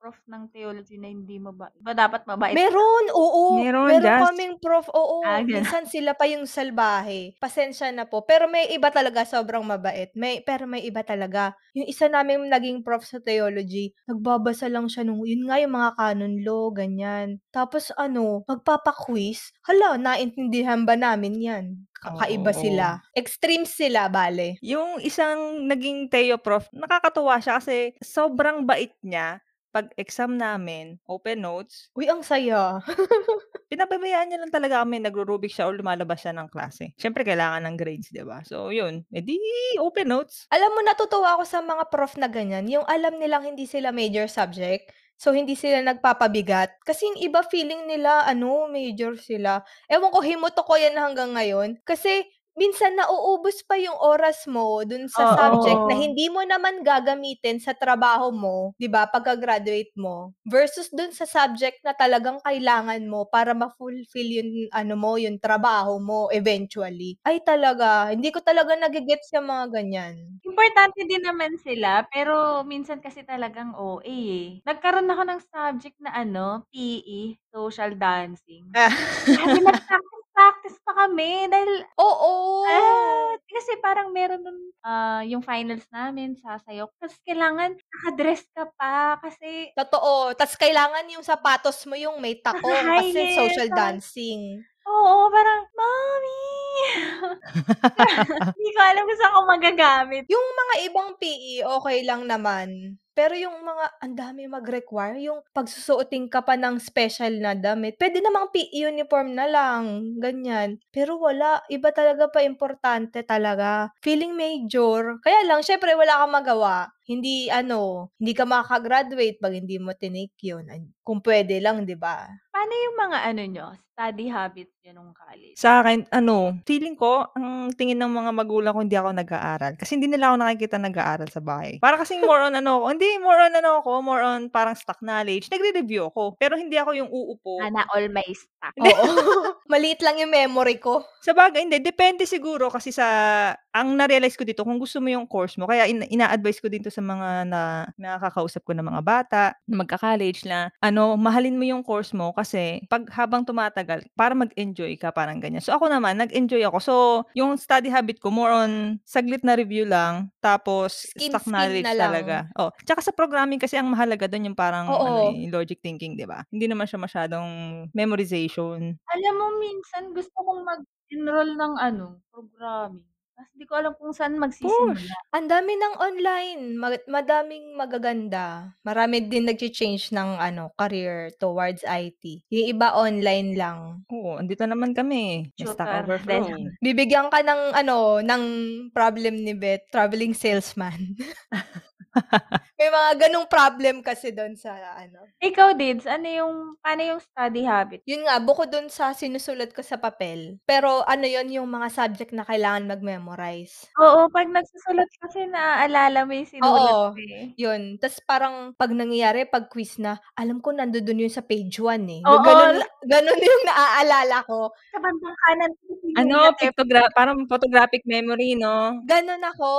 prof ng theology na hindi mabait? Ba dapat mabait? Meron, oo. Meron, meron just... kaming prof, oo. Ah, minsan sila pa yung salbahe. Pasensya na po. Pero may iba talaga sobrang mabait. May, pero may iba talaga. Yung isa namin naging prof sa theology, nagbabasa lang siya nung, yun nga yung mga canon law, ganyan. Tapos ano, magpapaquiz. Hala, naintindihan ba namin yan? Kakaiba sila. Extreme sila, bale. Yung isang naging theo prof, nakakatuwa siya kasi sobrang bait niya. Pag-exam namin, open notes. Uy, ang saya. Pinababayaan niya lang talaga kami. Nagro-rubic siya o lumalabas siya ng klase. Siyempre, kailangan ng grades, diba? So, yun. E di, open notes. Alam mo, natutuwa ako sa mga prof na ganyan. Yung alam nilang hindi sila major subject. So, hindi sila nagpapabigat. Kasi yung iba feeling nila, ano, major sila. Ewan ko, himuto ko yan hanggang ngayon. Kasi... minsan nauubos pa yung oras mo dun sa oh, subject oh. na hindi mo naman gagamitin sa trabaho mo, di ba, pagka-graduate mo, versus dun sa subject na talagang kailangan mo para ma-fulfill yung, ano mo, yung trabaho mo eventually. Ay talaga, hindi ko talaga nagigets yung mga ganyan. Importante din naman sila, pero minsan kasi talagang O A eh. Nagkaroon ako ng subject na ano, P E, social dancing. Kasi nagsak- practice pa kami dahil oo ah, kasi parang meron nun uh, yung finals namin sasayaw kasi kailangan nakadress ka pa kasi totoo tas kailangan yung sapatos mo yung may tako kasi social dancing. Oo, parang, Mommy! Hindi ko alam kung saan ko magagamit. Yung mga ibang P E, okay lang naman. Pero yung mga, ang dami mag-require, yung pagsusuotin ka pa ng special na damit, pwede namang P E uniform na lang, ganyan. Pero wala, iba talaga pa importante talaga. Feeling major. Kaya lang, syempre, wala kang magawa. Hindi, ano, hindi ka makakagraduate pag hindi mo tinake yun. Kung pwede lang, di ba? Paano yung mga, ano nyo, study habits nyo nung college? Sa akin, ano, feeling ko, ang tingin ng mga magulang ko, hindi ako nag-aaral. Kasi hindi nila ako nakikita nag-aaral sa bahay. Para kasing more on, ano, hindi, more on, ano, ako, more on parang stock knowledge. Nagre-review ako. Pero hindi ako yung uupo. Ana, all my stock. Oo. Maliit lang yung memory ko. Sa bagay, hindi. Depende siguro kasi sa ang na-realize ko dito, kung gusto mo yung course mo, kaya in- ina-advise ko dito sa mga na nakakausap ko ng mga bata na magka-college na, ano, mahalin mo yung course mo kasi pag habang tumatagal, para mag-enjoy ka, parang ganyan. So, ako naman, nag-enjoy ako. So, yung study habit ko, more on saglit na review lang, tapos skin, stock skin knowledge na talaga. Oh, tsaka sa programming kasi, ang mahalaga doon yung parang ano, yung logic thinking, di ba? Hindi naman siya masyadong memorization. Alam mo, minsan gusto kong mag-enroll ng ano, programming. Mas hindi ko alam kung saan magsisimula. Ang dami ng online, mag- madaming magaganda. Marami din nag-change ng ano, career towards I T. Yung iba online lang. Oo, andito naman kami. Stack Overflow. Bibigyan ka ng ano, ng problem ni Beth, traveling salesman. May mga ganung problem kasi doon sa ano. Ikaw, Dids, ano yung, ano yung study habit? Yun nga, bukod doon sa sinusulat ko sa papel. Pero ano yun, yung mga subject na kailangan mag-memorize. Oo, pag nagsusulat kasi naaalala mo yung sinulat. Oo, eh. Yun. Tapos parang pag nangyayari, pag quiz na, alam ko nandoon yun sa page one eh. Oo. Ganun, ganun yung naaalala ko. Sa bandang kanan. Ano, pictogra- parang photographic memory, no? Ganun ako.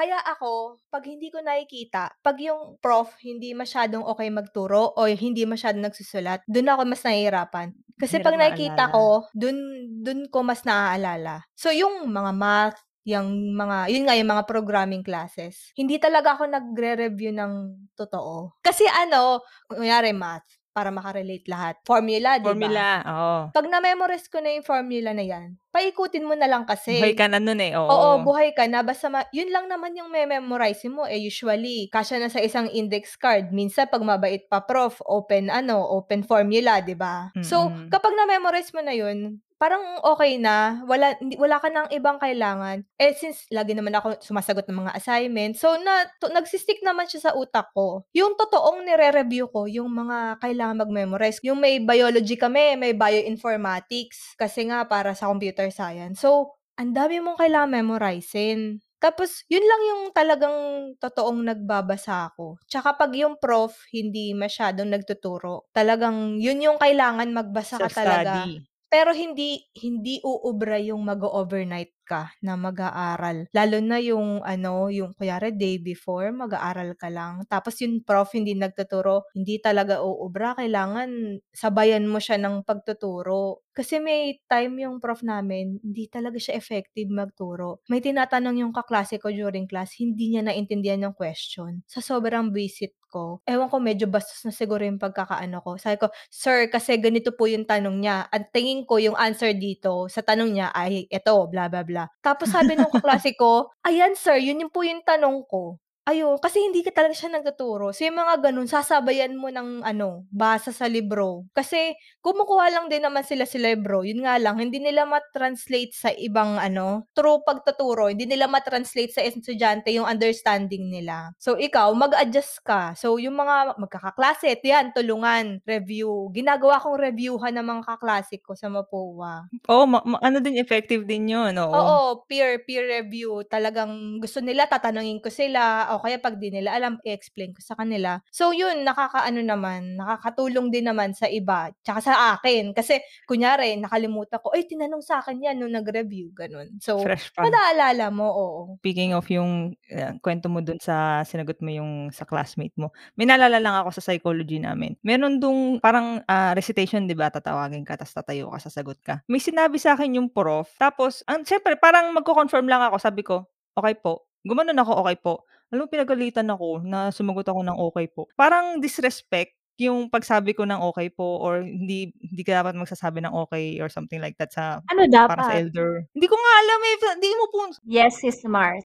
Kaya ako, pag hindi ko nakikita, kita. Pag yung prof hindi masyadong okay magturo o hindi masyadong nagsusulat, dun ako mas nahihirapan. Kasi pag nakikita ko, dun, dun ko mas naaalala. So, yung mga math, yung mga, yun nga, yung mga programming classes, hindi talaga ako nagre-review ng totoo. Kasi ano, kunyari math, para makarelate lahat. Formula, di ba? Formula, oo. Pag na-memorize ko na yung formula na yan, paikutin mo na lang kasi. Buhay ka na nun eh, oo. Oo, buhay ka na. Basta ma- yun lang naman yung mememorize mo eh. Usually, kasya na sa isang index card. Minsan, pag mabait pa prof, open ano, open formula, di ba? Mm-hmm. So, kapag na-memorize mo na yun, parang okay na, wala wala ka nang ibang kailangan. Eh, since lagi naman ako sumasagot ng mga assignment, so na, to, nagsistick naman siya sa utak ko. Yung totoong nire-review ko, yung mga kailangan mag-memorize. Yung may biology kami, may bioinformatics, kasi nga para sa computer science. So, ang dami mong kailangan memorizein. Tapos, yun lang yung talagang totoong nagbabasa ako. Tsaka pag yung prof, hindi masyadong nagtuturo. Talagang, yun yung kailangan magbasa ka talaga. Self-study. Pero hindi hindi uubra yung mag-overnight ka na mag-aaral. Lalo na yung ano, yung kuyari day before, mag-aaral ka lang. Tapos yung prof hindi nagtuturo, hindi talaga uubra. Kailangan sabayan mo siya ng pagtuturo. Kasi may time yung prof namin, hindi talaga siya effective magturo. May tinatanong yung kaklase ko during class, hindi niya naintindihan yung question. Sa sobrang visit ko, ewan ko, medyo bastos na siguro yung pagkakaano ko. Sabi ko, sir, kasi ganito po yung tanong niya. At tingin ko yung answer dito sa tanong niya ay ito, bla bla bla. Tapos sabi nung kaklase ko, ayan sir, yun yung po yung tanong ko. Ayun, kasi hindi ka talaga siya nagtuturo. So, yung mga ganun, sasabayan mo ng, ano, basa sa libro. Kasi, kumukuha lang din naman sila sa libro. Yun nga lang, hindi nila matranslate sa ibang, ano, true pagtuturo. Hindi nila matranslate sa estudyante yung understanding nila. So, ikaw, mag-adjust ka. So, yung mga magkakaklase, yan, tulungan, review. Ginagawa kong reviewhan ng mga kaklase ko sa Mapua. Oo, oh, ma- ma- ano din, effective din yun, oo. Oo, peer, peer review. Talagang gusto nila, tatanungin ko sila, o kaya pag di nila alam, i-explain ko sa kanila. So, yun, nakakaano naman, nakakatulong din naman sa iba, tsaka sa akin. Kasi, kunyari, nakalimutan ko, ay, tinanong sa akin yan nung nag-review, ganun. So, madaalala mo, oo. Speaking of yung uh, kwento mo dun sa, sinagot mo yung sa classmate mo, may naalala lang ako sa psychology namin. Meron dung parang uh, recitation, di ba, tatawagin ka, tapos tatayo ka, sasagot ka. May sinabi sa akin yung prof, tapos, ang, syempre, parang magko-confirm lang ako, sabi ko, okay po. Gumanon ako, okay po. Alam mo, pinagalitan ako na sumagot ako ng okay po. Parang disrespect yung pagsabi ko ng okay po or hindi hindi ka dapat magsasabi ng okay or something like that sa ano dapat? Para sa elder. Hindi ko nga alam eh. Hindi mo po. Yes is smart.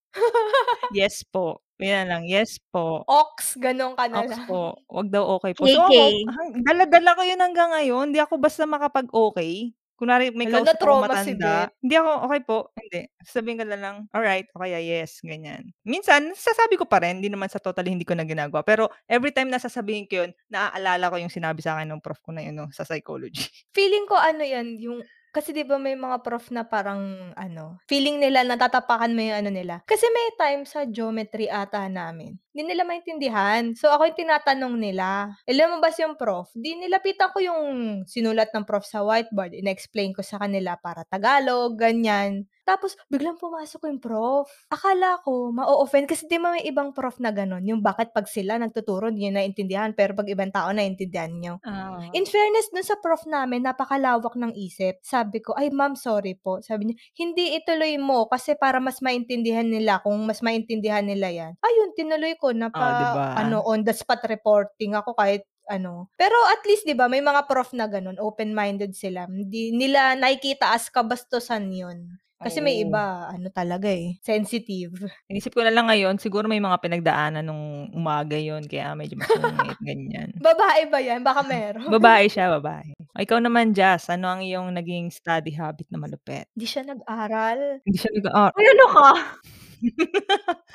Yes po. Yan lang. Yes po. Ox, ganun ka na Ox lang. Ox po. Wag daw okay po. K K. So ako, dala-dala ko yun hanggang ngayon. Hindi ako basta makapag-okay. Kunwari, may kausap ko matanda. Si hindi ako, okay po. Hindi. Sabihin ka na lang, alright, okay, yes, ganyan. Minsan, sasabi ko pa rin, hindi naman sa totally hindi ko na ginagawa. Pero every time nasasabihin ko yun, naaalala ko yung sinabi sa akin ng prof ko na yun, no, sa psychology. Feeling ko ano yan, yung... Kasi di ba may mga prof na parang, ano, feeling nila, natatapakan mo yung ano nila. Kasi may time sa geometry ata namin. Hindi nila maintindihan. So, ako yung tinatanong nila. Alam mo ba yung prof? Di nilapitan ko yung sinulat ng prof sa whiteboard. Ina-explain ko sa kanila para Tagalog, ganyan. Tapos, biglang pumasok yung prof. Akala ko, ma-offend kasi di ba may ibang prof na ganun. Yung bakit pag sila nagtuturo, hindi nyo naintindihan, pero pag ibang tao, naintindihan nyo. Uh-huh. In fairness, dun sa prof namin, napakalawak ng isip. Sabi ko, ay ma'am, sorry po. Sabi niya, hindi ituloy mo kasi para mas maintindihan nila. Kung mas maintindihan nila yan. Ayun, tinuloy ko na pa, oh, diba? Ano, on the spot reporting ako kahit ano. Pero at least, di ba, may mga prof na ganun, open-minded sila. Hindi nila nakikita as kabastusan yun. Kasi may iba, ano talaga eh, sensitive. Inisip ko na lang ngayon, siguro may mga pinagdaanan nung umaga yon kaya medyo masungit, ganyan. Babae ba yan? Baka meron. Babae siya, babae. O, ikaw naman, Jazz, ano ang iyong naging study habit na malupet? Hindi siya nag-aral. Hindi siya nag-aral. Ay, ano ka?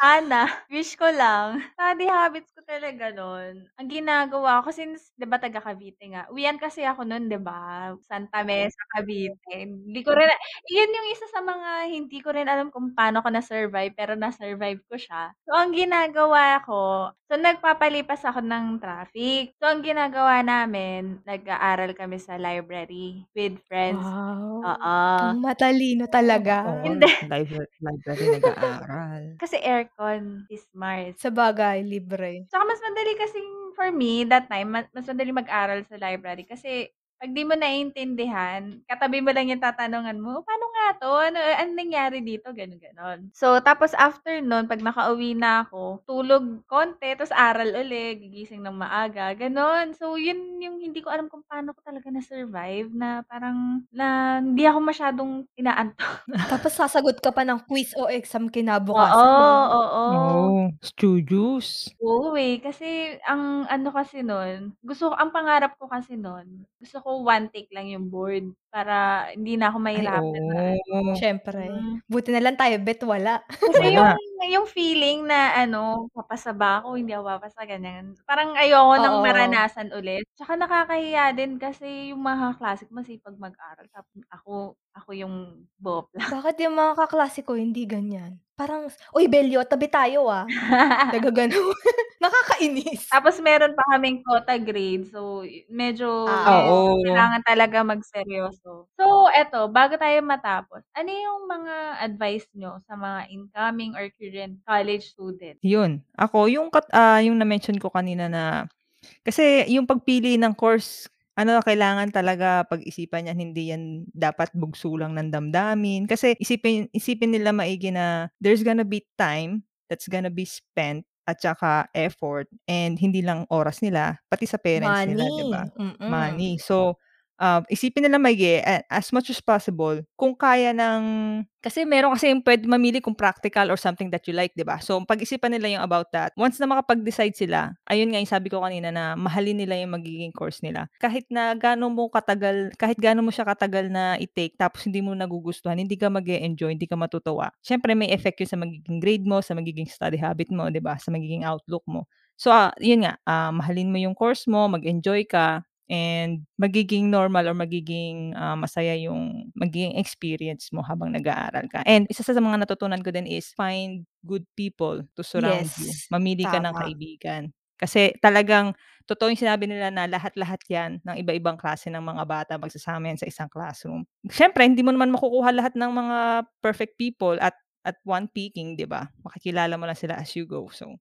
Sana, wish ko lang. Study habits ko talaga nun. Ang ginagawa ko, since, di ba, taga Cavite nga. Uwian kasi ako nun, di ba? Santa Mesa, Cavite. Hindi ko rin, iyan yung isa sa mga hindi ko rin alam kung paano ko na-survive, pero na-survive ko siya. So, ang ginagawa ko, so, nagpapalipas ako ng traffic. So, ang ginagawa namin, nag-aaral kami sa library with friends. Wow. Oo. Matalino talaga. Oh, hindi. Library, library nag-aaral. Kasi aircon is smart. Sa bagay, libre. Tsaka mas madali kasing for me, that time, mas madali mag-aral sa library. Kasi pag di mo naiintindihan, katabi mo lang yung tatanungan mo, paano nga to? Ano, ano nangyari dito? Ganon, ganon. So, tapos after nun, pag nakauwi na ako, tulog konti, tapos aral ulit, gigising ng maaga, ganon. So, yun yung hindi ko alam kung paano ko talaga na-survive, na parang, na hindi ako masyadong inaanto. Tapos sasagot ka pa ng quiz o exam kinabukasan. Oo, oo, oo. No, studious. Oo, eh. Kasi, ang ano kasi nun, gusto, ang pangarap ko kasi nun, gusto ko one take lang yung board para hindi na ako mahirapan. Ay, oh. Siyempre. Mm. Buti na lang tayo, bet wala. Kasi yung, yung feeling na ano, papasa ba ako, hindi ako papasa, ganyan. Parang ayoko nang maranasan ulit. Tsaka nakakahiya din kasi yung mga klasik masipag mag-aral. Tapos ako, ako yung bopla. Bakit yung mga kaklasiko hindi ganyan? Parang, uy, Belyo, tabi tayo ah. Nagagano. Nakakainis. Tapos meron pa kaming quota grade. So, medyo ah, eh, oh, kailangan talaga magseryoso. So, eto, bago tayo matapos, ano yung mga advice nyo sa mga incoming or current college students? Yun. Ako, yung, uh, yung na-mention ko kanina na, kasi yung pagpili ng course, ano, kailangan talaga pag-isipan yan, hindi yan dapat bugso lang ng damdamin. Kasi isipin, isipin nila maigi na there's gonna be time that's gonna be spent at saka effort and hindi lang oras nila, pati sa parents Money. Nila, diba? Mm-mm. Money. So, uh, isipin nila maigi as much as possible kung kaya ng... Kasi meron kasi yung pwede mamili kung practical or something that you like, diba? So, pag-isipan nila yung about that. Once na makapag-decide sila, ayun nga yung sabi ko kanina na mahalin nila yung magiging course nila. Kahit na gano'n mo katagal, kahit gano'n mo siya katagal na i-take, tapos hindi mo nagugustuhan, hindi ka mag-e-enjoy, hindi ka matutuwa. Siyempre, may effect yun sa magiging grade mo, sa magiging study habit mo, diba? Sa magiging outlook mo. So, uh, yun nga, uh, mahalin mo yung course mo, mag-enjoy ka, and magiging normal or magiging uh, masaya yung magiging experience mo habang nag-aaral ka. And isa sa mga natutunan ko din is find good people to surround yes, you. Mamili tama. Ka ng kaibigan. Kasi talagang totoo yung sinabi nila na lahat-lahat yan ng iba-ibang klase ng mga bata magsasama yan sa isang classroom. Siyempre, hindi mo naman makukuha lahat ng mga perfect people at at one peaking, di ba? Makikilala mo na sila as you go. So,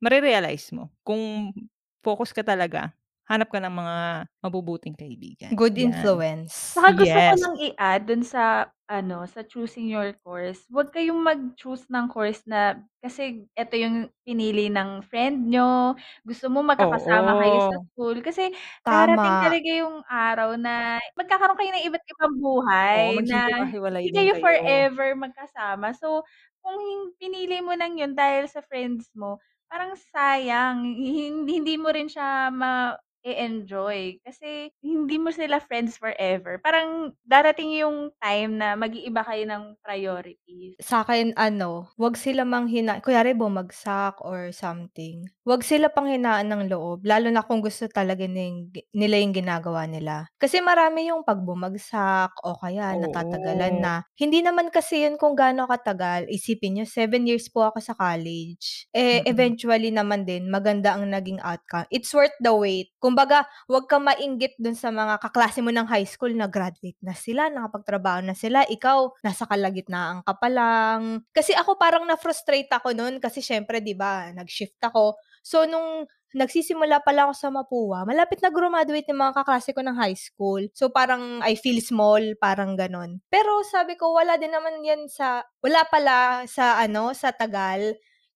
marirealize mo kung focus ka talaga. Hanap ka ng mga mabubuting kaibigan. Good yan. Influence. Saka gusto yes. ko lang i-add dun sa, ano, sa choosing your course. Huwag kayong mag-choose ng course na, kasi ito yung pinili ng friend nyo. Gusto mo magkakasama oh, kayo sa school. Kasi karating talaga yung araw na magkakaroon kayo ng iba't ibang buhay. Oh, na hindi kayo forever magkasama. So, kung pinili mo lang yun dahil sa friends mo, parang sayang. Hindi, hindi mo rin siya ma... i-enjoy. Kasi hindi mo sila friends forever. Parang darating yung time na mag-iiba kayo ng priorities. Sa akin, ano, wag sila mang hina... Kuyari, bumagsak or something. Wag sila pang hinaan ng loob. Lalo na kung gusto talaga ning, nila yung ginagawa nila. Kasi marami yung pagbumagsak o kaya natatagalan na. Hindi naman kasi yun kung gaano katagal. Isipin nyo, seven years po ako sa college. Eh, mm-hmm. eventually naman din, maganda ang naging outcome. It's worth the wait. Kung Kumbaga, huwag kang mainggit dun sa mga kaklase mo ng high school na graduate na sila, nakapagtrabaho na sila, ikaw, nasa kalagitnaan ka pa lang. Kasi ako parang na-frustrate ako nun kasi syempre, di ba, nag-shift ako. So, nung nagsisimula pala ako sa Mapua, malapit na graduate ng mga kaklase ko ng high school. So, parang I feel small, parang ganun. Pero sabi ko, wala din naman yan sa, wala pala sa ano, sa Tagal.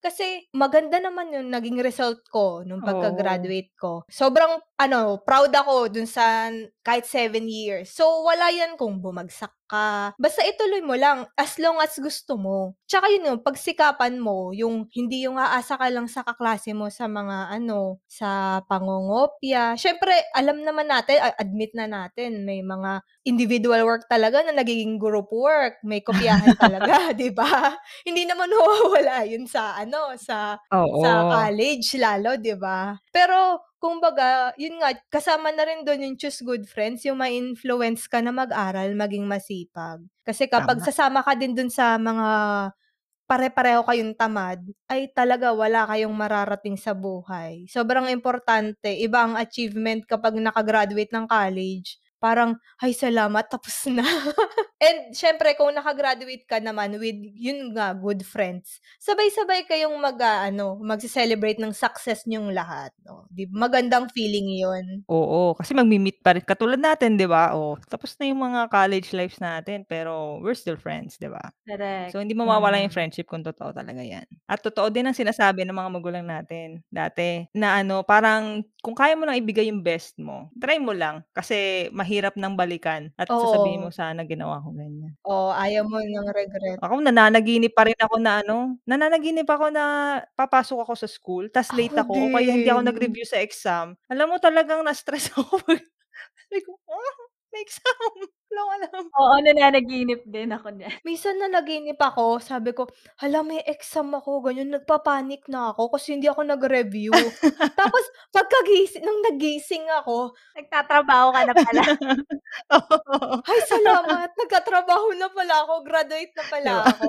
Kasi maganda naman yung naging result ko nung pagka-graduate ko. Sobrang, ano, proud ako dun sa kahit seven years. So, wala yan kung bumagsak ka. Basta ituloy mo lang as long as gusto mo. Tsaka yun yung pagsikapan mo, yung hindi yung aasa ka lang sa kaklase mo sa mga, ano, sa pangongopya. Siyempre, alam naman natin, admit na natin, may mga individual work talaga na nagiging group work. May kopyahan talaga, di ba? Hindi naman huwala yun sa, ano, no sa oh, sa college lalo, 'di ba? Pero kumbaga, yun nga, kasama na rin doon yung choose good friends, yung ma-influence ka na mag-aral, maging masipag. Kasi kapag Tama. sasama ka din doon sa mga pare-pareho kayong tamad, ay talaga wala kayong mararating sa buhay. Sobrang importante, iba ang achievement kapag nakagraduate ng college. Parang, ay, salamat, tapos na. And, syempre, kung nakagraduate ka naman with, yun nga, good friends, sabay-sabay kayong mag, uh, ano, mag-celebrate ng success nyong lahat. No? Di, magandang feeling yun. Oo, kasi mag-meet pa rin. Katulad natin, di ba? O, tapos na yung mga college lives natin, pero we're still friends, di ba? Correct. So, hindi mawawala yung friendship kung totoo talaga yan. At totoo din ang sinasabi ng mga magulang natin dati, na ano, parang, kung kaya mo nang ibigay yung best mo, try mo lang. Kasi, hirap ng balikan at Oo. sasabihin mo sana ginawa ko ganyan. Oo, ayaw mo ng regret. Ako nananaginip pa rin ako na ano, nananaginip ako na papasok ako sa school, tas late ako, ako kaya hindi ako nag-review sa exam. Alam mo talagang na-stress ako. Sabi ko, ah, may exam. Long alam. Oo, nananaginip din ako niya. Minsan nanaginip ako, sabi ko, hala, may exam ako, ganyan, nagpapanik na ako kasi hindi ako nag-review. Tapos, pagkagising, nung nagising ako, nagtatrabaho ka na pala. Ay, salamat, nagkatrabaho na pala ako, graduate na pala ako.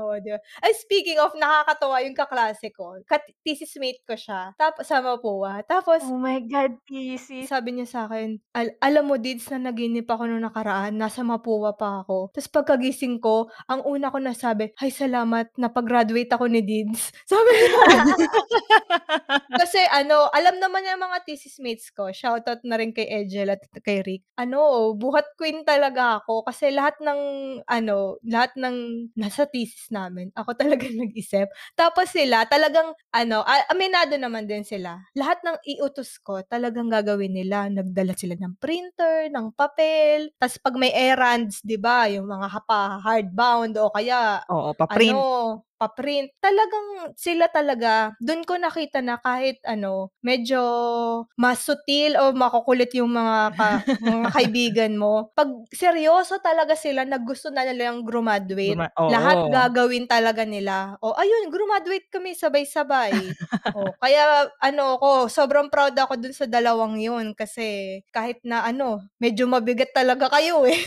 Oo, di ba? Ay, speaking of, nakakatawa yung kaklase ko. Thesis mate ko siya. Tapos, sama po ah. Tapos, oh my God, thesis. Sabi niya sa akin, Al- alam mo, Dids, na naginip ako nung nakaraan, nasa Mapua pa ako. Tapos pagkagising ko, ang una ko nasabi, ay salamat, napag-graduate ako ni Dids. Sabi niya. Kasi ano, alam naman niya mga thesis mates ko. Shoutout na rin kay Edgel at kay Rick. Ano, buhat queen talaga ako. Kasi lahat ng, ano, lahat ng nasa thesis namin, ako talaga nag-isip. Tapos sila, talagang, ano, aminado naman din sila. Lahat ng iutos ko, talagang gagawin nila. Nagdala sila ng printer, ng papel, tas pag may errands, 'di ba, yung mga hapa hardbound o kaya oo, pa-print. Ano, pa-print. Talagang sila talaga, doon ko nakita na kahit ano, medyo mas sutil o makukulit yung mga, ka, mga kaibigan mo. Pag seryoso talaga sila, naggusto na nilang graduate, Guma- oh, lahat oh. gagawin talaga nila. O ayun, graduate kami sabay-sabay. O, kaya ano ko, sobrang proud ako dun sa dalawang yun kasi kahit na ano, medyo mabigat talaga kayo eh.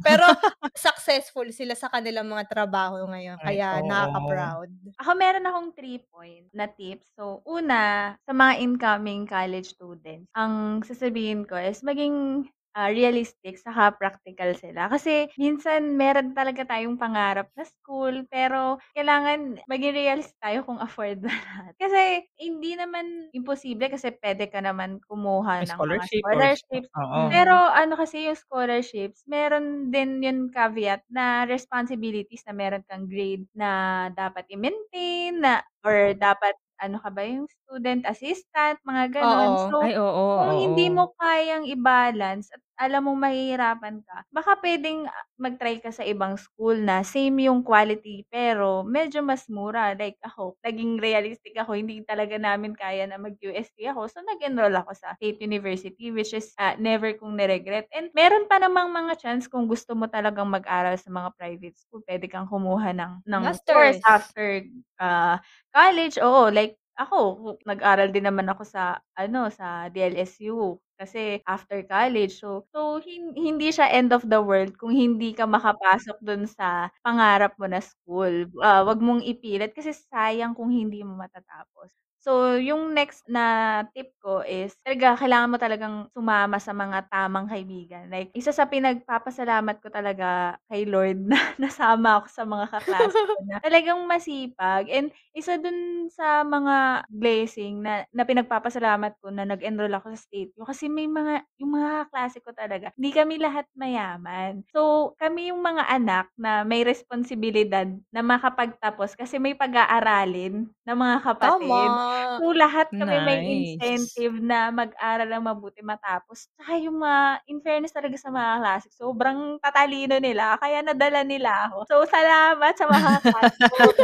Pero successful sila sa kanilang mga trabaho ngayon. Kaya na nakaka-proud. Ako meron akong three point na tips. So, una, sa mga incoming college students, ang sasabihin ko is maging Uh, realistic, saka practical sila. Kasi minsan meron talaga tayong pangarap na school, pero kailangan maging realist tayo kung afford na lahat. Kasi hindi naman imposible kasi pwede ka naman kumuha ng scholarship mga scholarships. Or, uh, uh, pero ano kasi yung scholarships, meron din yung caveat na responsibilities na meron kang grade na dapat i-maintain na, or dapat ano ka ba yung student assistant, mga ganon. Oo. So, Ay, oo, oo, kung oo. hindi mo kayang i-balance at alam mo mahihirapan ka, baka pwedeng mag-try ka sa ibang school na same yung quality pero medyo mas mura. Like ako, naging realistic ako, hindi talaga namin kaya na mag-U S T ako. So, nag-enroll ako sa State University which is uh, never kong niregret. And meron pa namang mga chance kung gusto mo talagang mag-aral sa mga private school. Pwede kang kumuha ng, ng course after uh, college. Oo, like ako, nag-aral din naman ako sa, ano, sa D L S U kasi after college. So, so hin- hindi siya end of the world kung hindi ka makapasok dun sa pangarap mo na school. Uh, wag mong ipilit kasi sayang kung hindi mo matatapos. So, yung next na tip ko is, talaga, kailangan mo talagang sumama sa mga tamang kaibigan. Like, isa sa pinagpapasalamat ko talaga kay Lord na nasama ako sa mga kaklase ko na talagang masipag. And isa dun sa mga blessing na, na pinagpapasalamat ko na nag-enroll ako sa state ko. Kasi may mga, yung mga kaklase ko talaga, hindi kami lahat mayaman. So, kami yung mga anak na may responsibilidad na makapagtapos kasi may pag-aaralin na mga kapatid. Tama. So, lahat kami nice. May incentive na mag-aral ang mabuti matapos. Tsaka yung mga, in fairness talaga sa mga classics, sobrang tatalino nila, kaya nadala nila ako. So, salamat sa mga classics.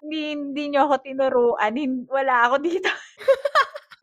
hindi, hindi nyo ako tinuruan. Hindi, wala ako dito.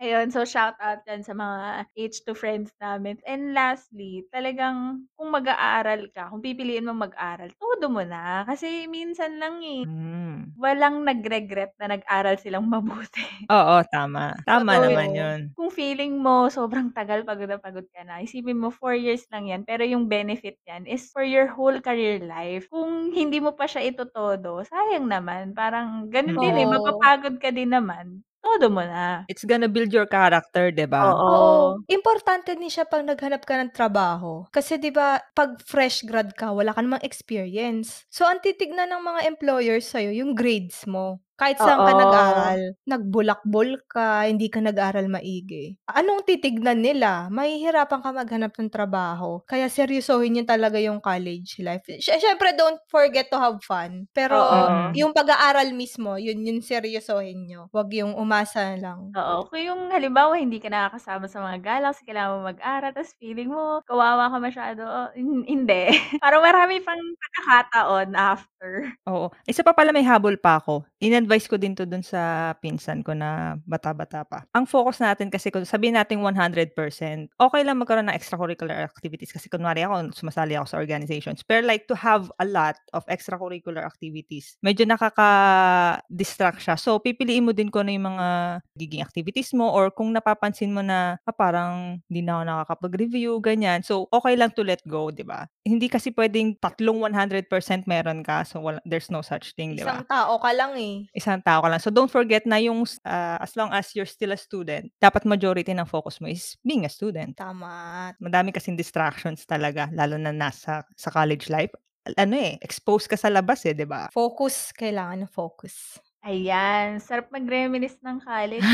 Ayun, so shout out dyan sa mga H two friends namin. And lastly, talagang kung mag-aaral ka, kung pipiliin mo mag-aaral, todo mo na. Kasi minsan lang eh, mm. walang nag-regret na nag-aral silang mabuti. Oo, tama. Tama so, naman yun. Kung feeling mo sobrang tagal, pagod na pagod ka na, isipin mo four years lang yan, pero yung benefit yan is for your whole career life. Kung hindi mo pa siya itutodo, sayang naman. Parang ganun oh. din eh, mapapagod ka din naman. Todo mo na. It's gonna build your character, diba? Oo. Oo. Importante din siya pag naghanap ka ng trabaho. Kasi diba, pag fresh grad ka, wala ka namang experience. So, ang titignan ng mga employers sa'yo, yung grades mo. Kahit saan ka nag-aral, nagbulakbol ka, hindi ka nag-aral maigi. Anong titignan nila? Mahihirapan ka maghanap ng trabaho. Kaya seryosohin niyo talaga yung college life. Siyempre, don't forget to have fun. Pero uh-oh. Yung pag-aaral mismo, yun yung seryosohin niyo. Huwag yung umasa lang. Oo. Kung yung halimbawa, hindi ka nakakasama sa mga galaw, kasi kailangan mo mag-aral, tapos feeling mo, kawawa ka masyado. Oh, hindi. Parang marami pang pagkakataon after. Oo. Isa pa pala may habol pa ako. Ina advice ko din to dun sa pinsan ko na bata-bata pa. Ang focus natin kasi, sabihin natin one hundred percent, okay lang magkaroon ng extracurricular activities kasi kunwari ako, sumasali ako sa organizations. Pero like to have a lot of extracurricular activities, medyo nakaka-distract siya. So, pipiliin mo din ko na yung mga giging activities mo or kung napapansin mo na ah, parang hindi na ako nakakapag-review, ganyan. So, okay lang to let go, di ba? Hindi kasi pwedeng tatlong one hundred percent meron ka. So, wala, there's no such thing, di ba? Isang tao ka lang eh. Isang tao ka lang. So, don't forget na yung uh, as long as you're still a student, dapat majority ng focus mo is being a student. Tama. Madami kasing distractions talaga, lalo na nasa sa college life. Ano eh, exposed ka sa labas eh, di ba? Focus. Kailangan na focus. Ayan. Sarap mag-reminis ng college.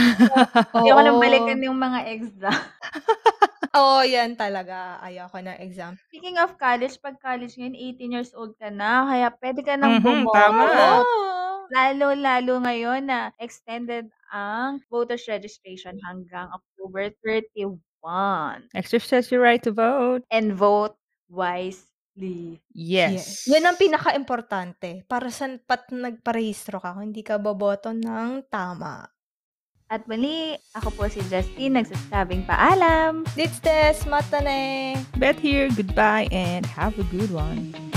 Hindi ako nang balikan yung mga exam. Oo, oh, yan talaga. Ayoko na exam. Speaking of college, pag college ngayon, eighteen years old ka na, kaya pwede ka nang mm-hmm, bumoto. Tama. Lalo-lalo ngayon na extended ang voters registration hanggang October thirty-first. Exercise your right to vote. And vote wisely. Yes. yes. Yan ang pinaka-importante. Para saan pat nagparehistro ka kung hindi ka boboto ng tama. At mali, ako po si Justine, nagsasabing paalam. This is Matane. Bet here, goodbye, and have a good one.